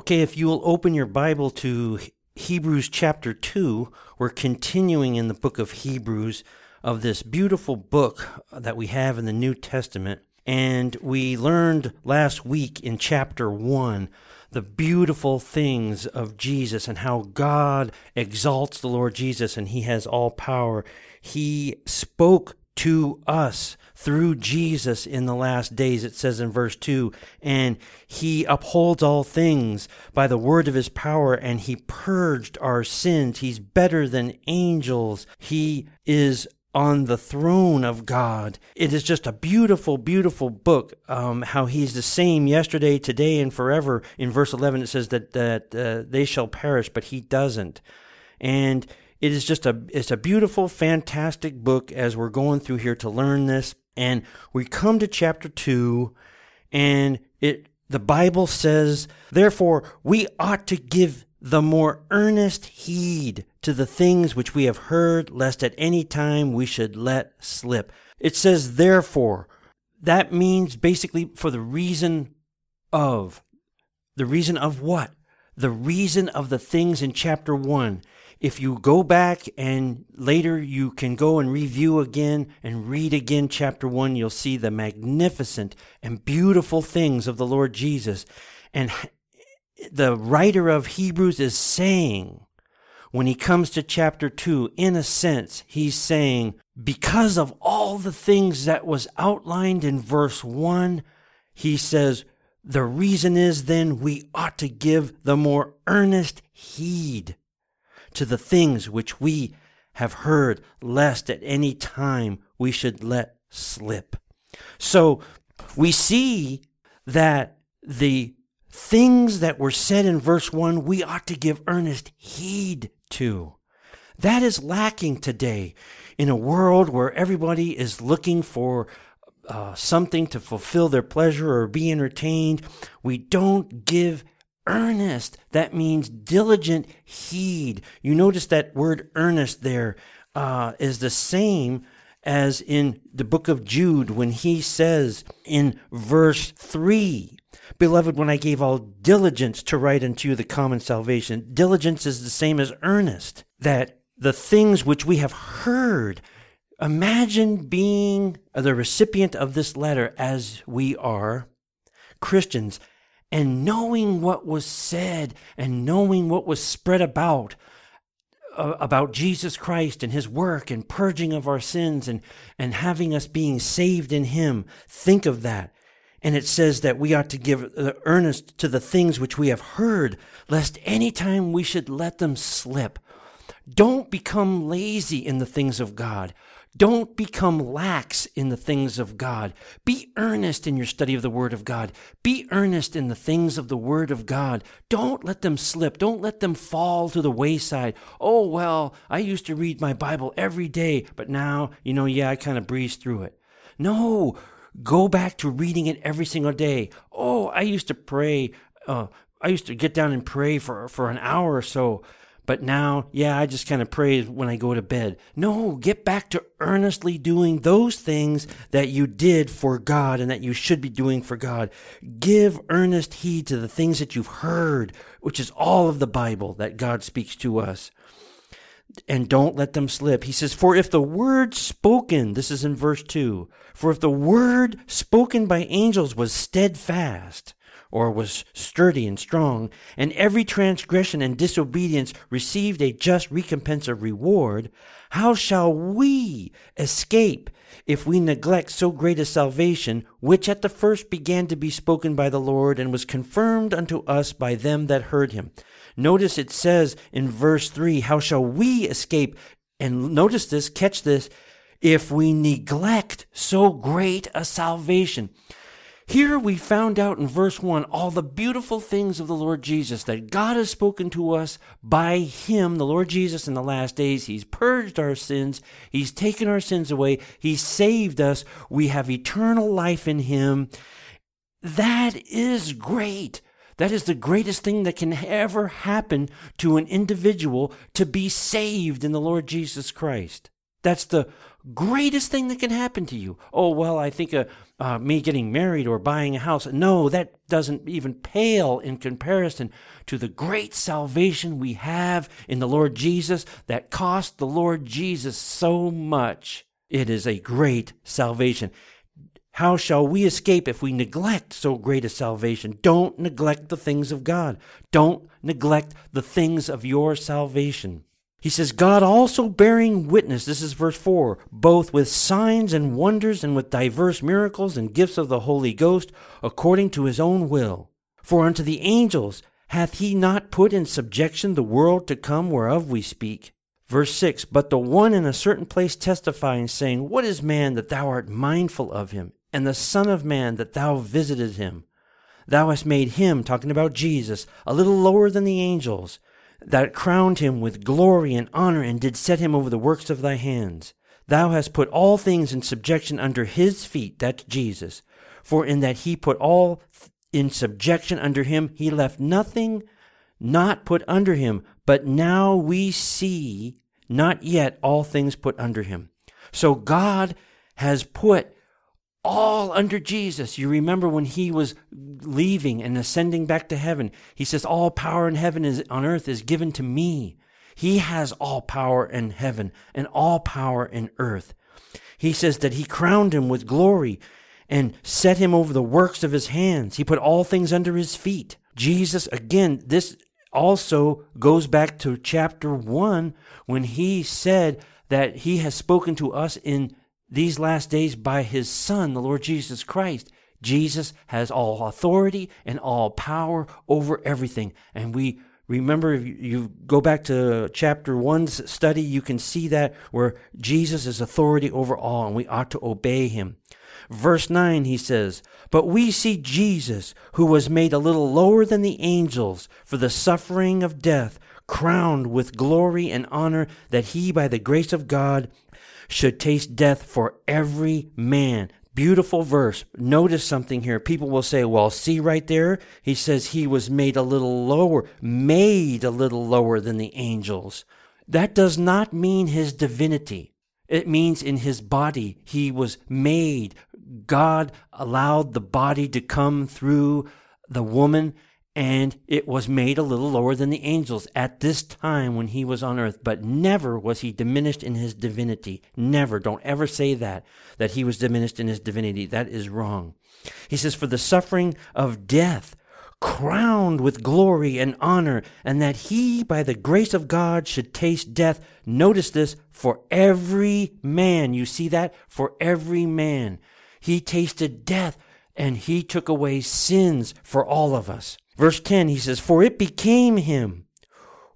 Okay, if you'll open your Bible to Hebrews chapter 2, we're continuing in the book of Hebrews, of this beautiful book that we have in the New Testament. And we learned last week in chapter 1 the beautiful things of Jesus and how God exalts the Lord Jesus and He has all power. He spoke to us through Jesus in the last days, it says in verse 2, and He upholds all things by the word of His power, and He purged our sins. He's better than angels. He is on the throne of God. It is just a beautiful, beautiful book, how He's the same yesterday, today, and forever. In verse 11, it says that they shall perish, but He doesn't. And it is just it's a beautiful, fantastic book as we're going through here to learn this. And we come to chapter 2, and the Bible says, "Therefore, we ought to give the more earnest heed to the things which we have heard, lest at any time we should let slip." It says, therefore. That means basically for the reason of. The reason of what? The reason of the things in chapter 1. If you go back and later you can go and review again and read again chapter 1, you'll see the magnificent and beautiful things of the Lord Jesus. And the writer of Hebrews is saying, when he comes to chapter 2, in a sense, he's saying, because of all the things that was outlined in verse 1, he says, the reason is then we ought to give the more earnest heed to the things which we have heard, lest at any time we should let slip. So we see that the things that were said in verse 1, we ought to give earnest heed to. That is lacking today in a world where everybody is looking for something to fulfill their pleasure or be entertained. We don't give earnest. That means diligent heed. You notice that word earnest there is the same as in the book of Jude when he says in verse 3, "Beloved, when I gave all diligence to write unto you the common salvation," diligence is the same as earnest, that the things which we have heard, imagine being the recipient of this letter as we are Christians, and knowing what was said and knowing what was spread about Jesus Christ and His work and purging of our sins and having us being saved in Him. Think of that. And it says that we ought to give earnest to the things which we have heard, lest any time we should let them slip. Don't become lazy in the things of God. Don't become lax in the things of God. Be earnest in your study of the Word of God. Be earnest in the things of the Word of God. Don't let them slip. Don't let them fall to the wayside. Oh, well, I used to read my Bible every day, but now, I kind of breeze through it. No. Go back to reading it every single day. Oh, I used to pray. I used to get down and pray for an hour or so. But now, I just kind of pray when I go to bed. No, get back to earnestly doing those things that you did for God and that you should be doing for God. Give earnest heed to the things that you've heard, which is all of the Bible that God speaks to us. And don't let them slip. He says, for if the word spoken, this is in verse 2, for if the word spoken by angels was steadfast, or was sturdy and strong, and every transgression and disobedience received a just recompense of reward, how shall we escape if we neglect so great a salvation, which at the first began to be spoken by the Lord, and was confirmed unto us by them that heard Him? Notice it says in verse 3, how shall we escape? And notice this, catch this, if we neglect so great a salvation. Here we found out in verse 1 all the beautiful things of the Lord Jesus that God has spoken to us by Him, the Lord Jesus, in the last days. He's purged our sins. He's taken our sins away. He's saved us. We have eternal life in Him. That is great. That is the greatest thing that can ever happen to an individual, to be saved in the Lord Jesus Christ. That's the greatest thing that can happen to you. Oh, well, I think me getting married or buying a house. No, that doesn't even pale in comparison to the great salvation we have in the Lord Jesus that cost the Lord Jesus so much. It is a great salvation. How shall we escape if we neglect so great a salvation? Don't neglect the things of God. Don't neglect the things of your salvation. He says, God also bearing witness, this is verse 4, both with signs and wonders and with diverse miracles and gifts of the Holy Ghost, according to his own will. For unto the angels hath he not put in subjection the world to come whereof we speak. Verse 6, but the one in a certain place testifying, saying, What is man that thou art mindful of him, and the Son of Man that thou visited him? Thou hast made him, talking about Jesus, a little lower than the angels, that crowned him with glory and honor, and did set him over the works of thy hands. Thou hast put all things in subjection under his feet, that's Jesus. For in that he put all in subjection under him, he left nothing not put under him. But now we see not yet all things put under him. So God has put all under Jesus. You remember when he was leaving and ascending back to heaven, he says, all power in heaven and on earth is given to me. He has all power in heaven and all power in earth. He says that he crowned him with glory and set him over the works of his hands. He put all things under his feet. Jesus, again, this also goes back to chapter 1 when he said that he has spoken to us in these last days by his Son, the Lord Jesus Christ. Jesus has all authority and all power over everything. And we remember, if you go back to chapter 1's study, you can see that where Jesus is authority over all, and we ought to obey him. Verse 9, he says, But we see Jesus, who was made a little lower than the angels for the suffering of death, crowned with glory and honor, that he by the grace of God should taste death for every man. Beautiful verse. Notice something here. People will say, well, see right there? He says he was made a little lower than the angels. That does not mean his divinity. It means in his body he was made. God allowed the body to come through the woman, and it was made a little lower than the angels at this time when he was on earth. But never was he diminished in his divinity. Never. Don't ever say that he was diminished in his divinity. That is wrong. He says, for the suffering of death, crowned with glory and honor, and that he, by the grace of God, should taste death. Notice this, for every man. You see that? For every man. He tasted death, and he took away sins for all of us. Verse 10, he says, For it became him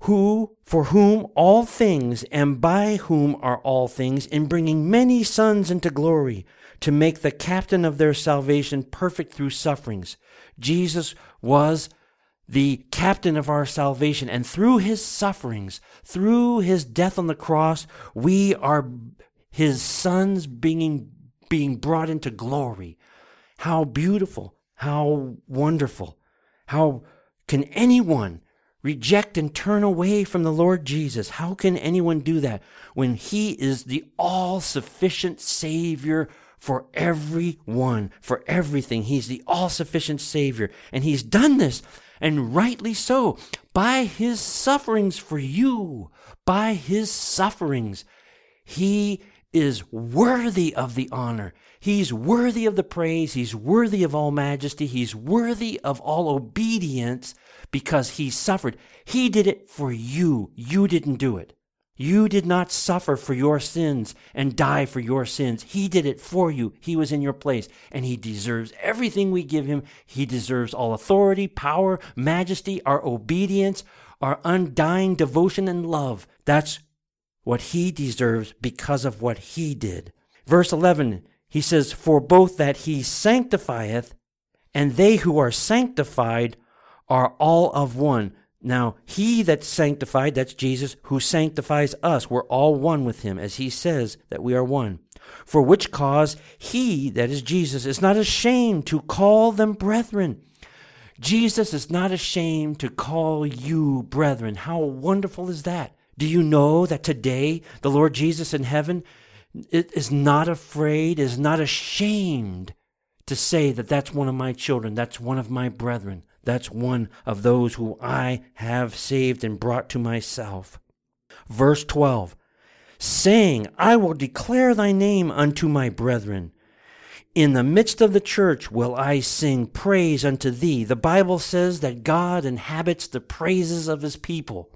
for whom all things and by whom are all things, in bringing many sons into glory, to make the captain of their salvation perfect through sufferings. Jesus was the captain of our salvation, and through his sufferings, through his death on the cross, we are his sons being brought into glory. How beautiful, how wonderful. How can anyone reject and turn away from the Lord Jesus? How can anyone do that when he is the all-sufficient Savior for everyone, for everything? He's the all-sufficient Savior, and he's done this, and rightly so, by his sufferings for you. By his sufferings, he is worthy of the honor. He's worthy of the praise. He's worthy of all majesty. He's worthy of all obedience because he suffered. He did it for you. You didn't do it. You did not suffer for your sins and die for your sins. He did it for you. He was in your place, and he deserves everything we give him. He deserves all authority, power, majesty, our obedience, our undying devotion and love. That's what he deserves because of what he did. Verse 11, he says, For both that he sanctifieth, and they who are sanctified are all of one. Now, he that's sanctified, that's Jesus, who sanctifies us. We're all one with him, as he says that we are one. For which cause he, that is Jesus, is not ashamed to call them brethren. Jesus is not ashamed to call you brethren. How wonderful is that? Do you know that today the Lord Jesus in heaven is not afraid, is not ashamed to say that that's one of my children, that's one of my brethren, that's one of those who I have saved and brought to myself. Verse 12, saying, I will declare thy name unto my brethren. In the midst of the church will I sing praise unto thee. The Bible says that God inhabits the praises of his people.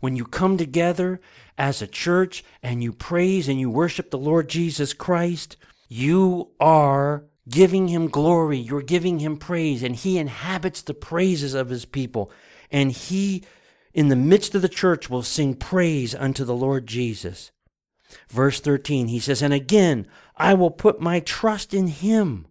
When you come together as a church and you praise and you worship the Lord Jesus Christ, you are giving him glory, you're giving him praise, and he inhabits the praises of his people. And he, in the midst of the church, will sing praise unto the Lord Jesus. Verse 13, he says, and again, I will put my trust in him.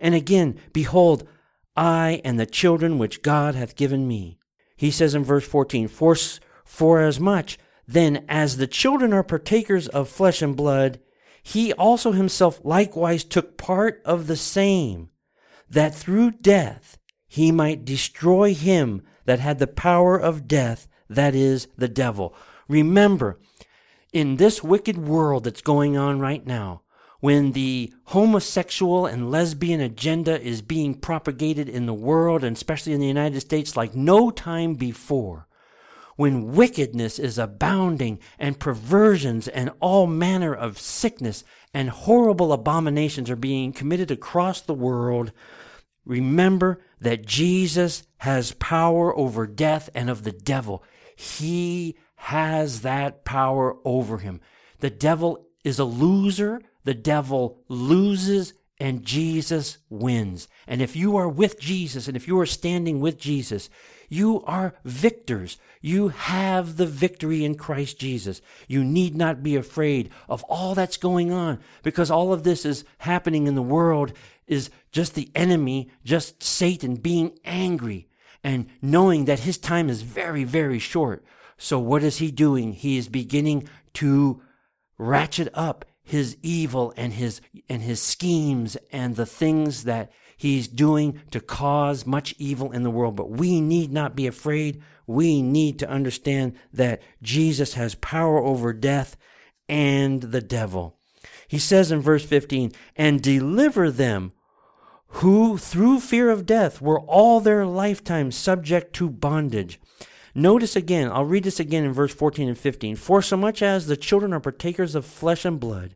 And again, behold, I and the children which God hath given me. He says in verse 14, for as much then as the children are partakers of flesh and blood, he also himself likewise took part of the same, that through death he might destroy him that had the power of death, that is, the devil. Remember, in this wicked world that's going on right now, when the homosexual and lesbian agenda is being propagated in the world, and especially in the United States, like no time before, when wickedness is abounding and perversions and all manner of sickness and horrible abominations are being committed across the world, remember that Jesus has power over death and of the devil. He has that power over him. The devil is a loser. The devil loses and Jesus wins. And if you are with Jesus and if you are standing with Jesus, you are victors. You have the victory in Christ Jesus. You need not be afraid of all that's going on, because all of this is happening in the world is just the enemy, just Satan being angry and knowing that his time is very, very short. So what is he doing? He is beginning to ratchet up his evil and his schemes and the things that he's doing to cause much evil in the world. But we need not be afraid. We need to understand that Jesus has power over death and the devil. He says in verse 15, and deliver them who through fear of death were all their lifetime subject to bondage. Notice again, I'll read this again in verse 14 and 15. For so much as the children are partakers of flesh and blood,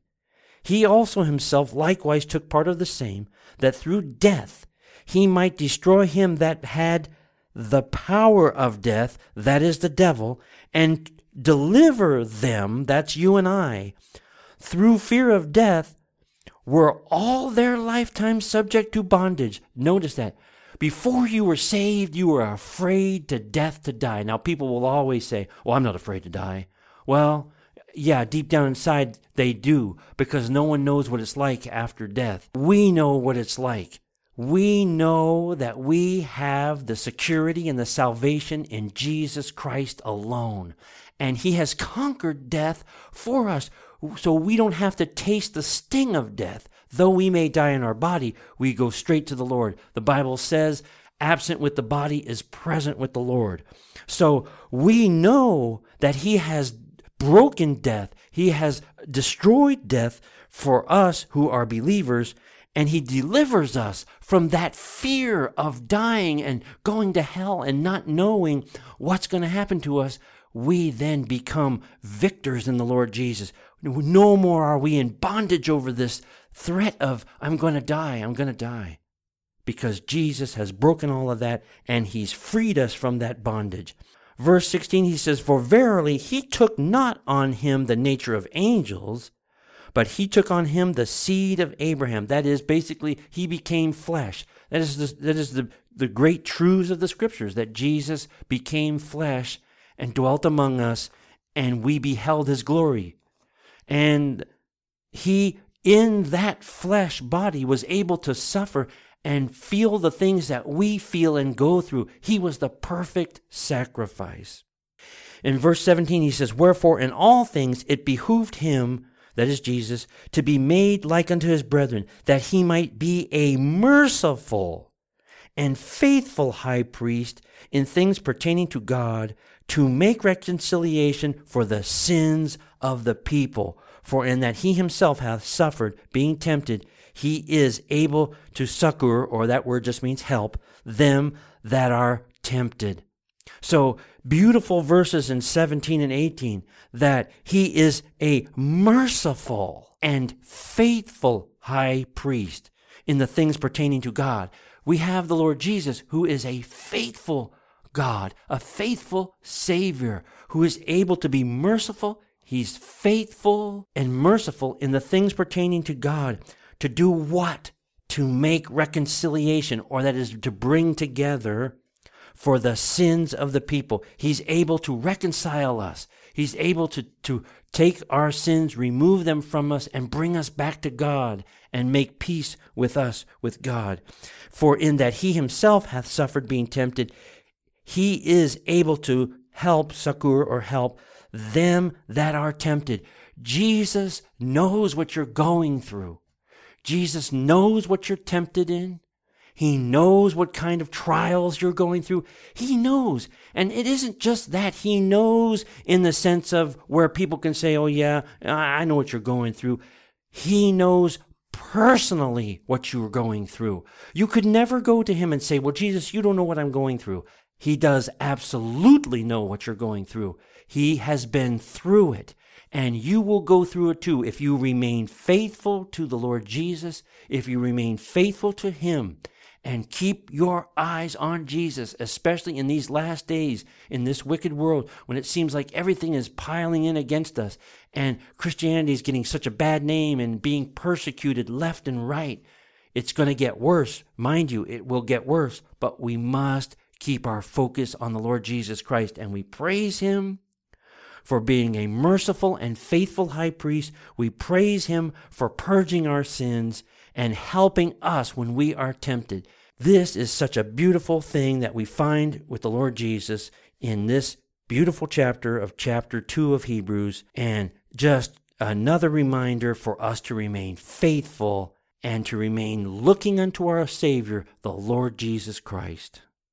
he also himself likewise took part of the same, that through death he might destroy him that had the power of death, that is the devil, and deliver them, that's you and I, through fear of death, were all their lifetime subject to bondage. Notice that. Before you were saved, you were afraid to death to die. Now, people will always say, well, I'm not afraid to die. Well, yeah, deep down inside, they do, because no one knows what it's like after death. We know what it's like. We know that we have the security and the salvation in Jesus Christ alone. And he has conquered death for us, so we don't have to taste the sting of death. Though we may die in our body, we go straight to the Lord. The Bible says, absent with the body is present with the Lord. So we know that he has broken death. He has destroyed death for us who are believers, and he delivers us from that fear of dying and going to hell and not knowing what's going to happen to us. We then become victors in the Lord Jesus. No more are we in bondage over this threat of, I'm going to die. Because Jesus has broken all of that, and he's freed us from that bondage. Verse 16, he says, for verily he took not on him the nature of angels, but he took on him the seed of Abraham. That is, basically, he became flesh. That is the great truths of the scriptures, that Jesus became flesh and dwelt among us, and we beheld his glory. And he, in that flesh body, was able to suffer and feel the things that we feel and go through. He was the perfect sacrifice. In verse 17, he says, wherefore in all things it behooved him, that is Jesus, to be made like unto his brethren, that he might be a merciful and faithful high priest in things pertaining to God, to make reconciliation for the sins of the people. For in that he himself hath suffered, being tempted, he is able to succor, or that word just means help, them that are tempted. So beautiful verses in 17 and 18, that he is a merciful and faithful high priest in the things pertaining to God. We have the Lord Jesus, who is a faithful God, a faithful Savior, who is able to be merciful. He's faithful and merciful in the things pertaining to God. To do what? To make reconciliation, or that is to bring together for the sins of the people. He's able to reconcile us. He's able to take our sins, remove them from us, and bring us back to God and make peace with us, with God. For in that he himself hath suffered being tempted, he is able to help, succor, or help them that are tempted. Jesus knows what you're going through. Jesus knows what you're tempted in. He knows what kind of trials you're going through. He knows. And it isn't just that. He knows in the sense of where people can say, oh yeah, I know what you're going through. He knows personally what you're going through. You could never go to him and say, well, Jesus, you don't know what I'm going through. He does absolutely know what you're going through. He has been through it. And you will go through it too if you remain faithful to the Lord Jesus, if you remain faithful to him. And keep your eyes on Jesus, especially in these last days, in this wicked world, when it seems like everything is piling in against us, and Christianity is getting such a bad name and being persecuted left and right. It's going to get worse. Mind you, it will get worse, but we must keep our focus on the Lord Jesus Christ, and we praise him for being a merciful and faithful high priest. We praise him for purging our sins and helping us when we are tempted. This is such a beautiful thing that we find with the Lord Jesus in this beautiful chapter of chapter 2 of Hebrews, and just another reminder for us to remain faithful and to remain looking unto our Savior, the Lord Jesus Christ.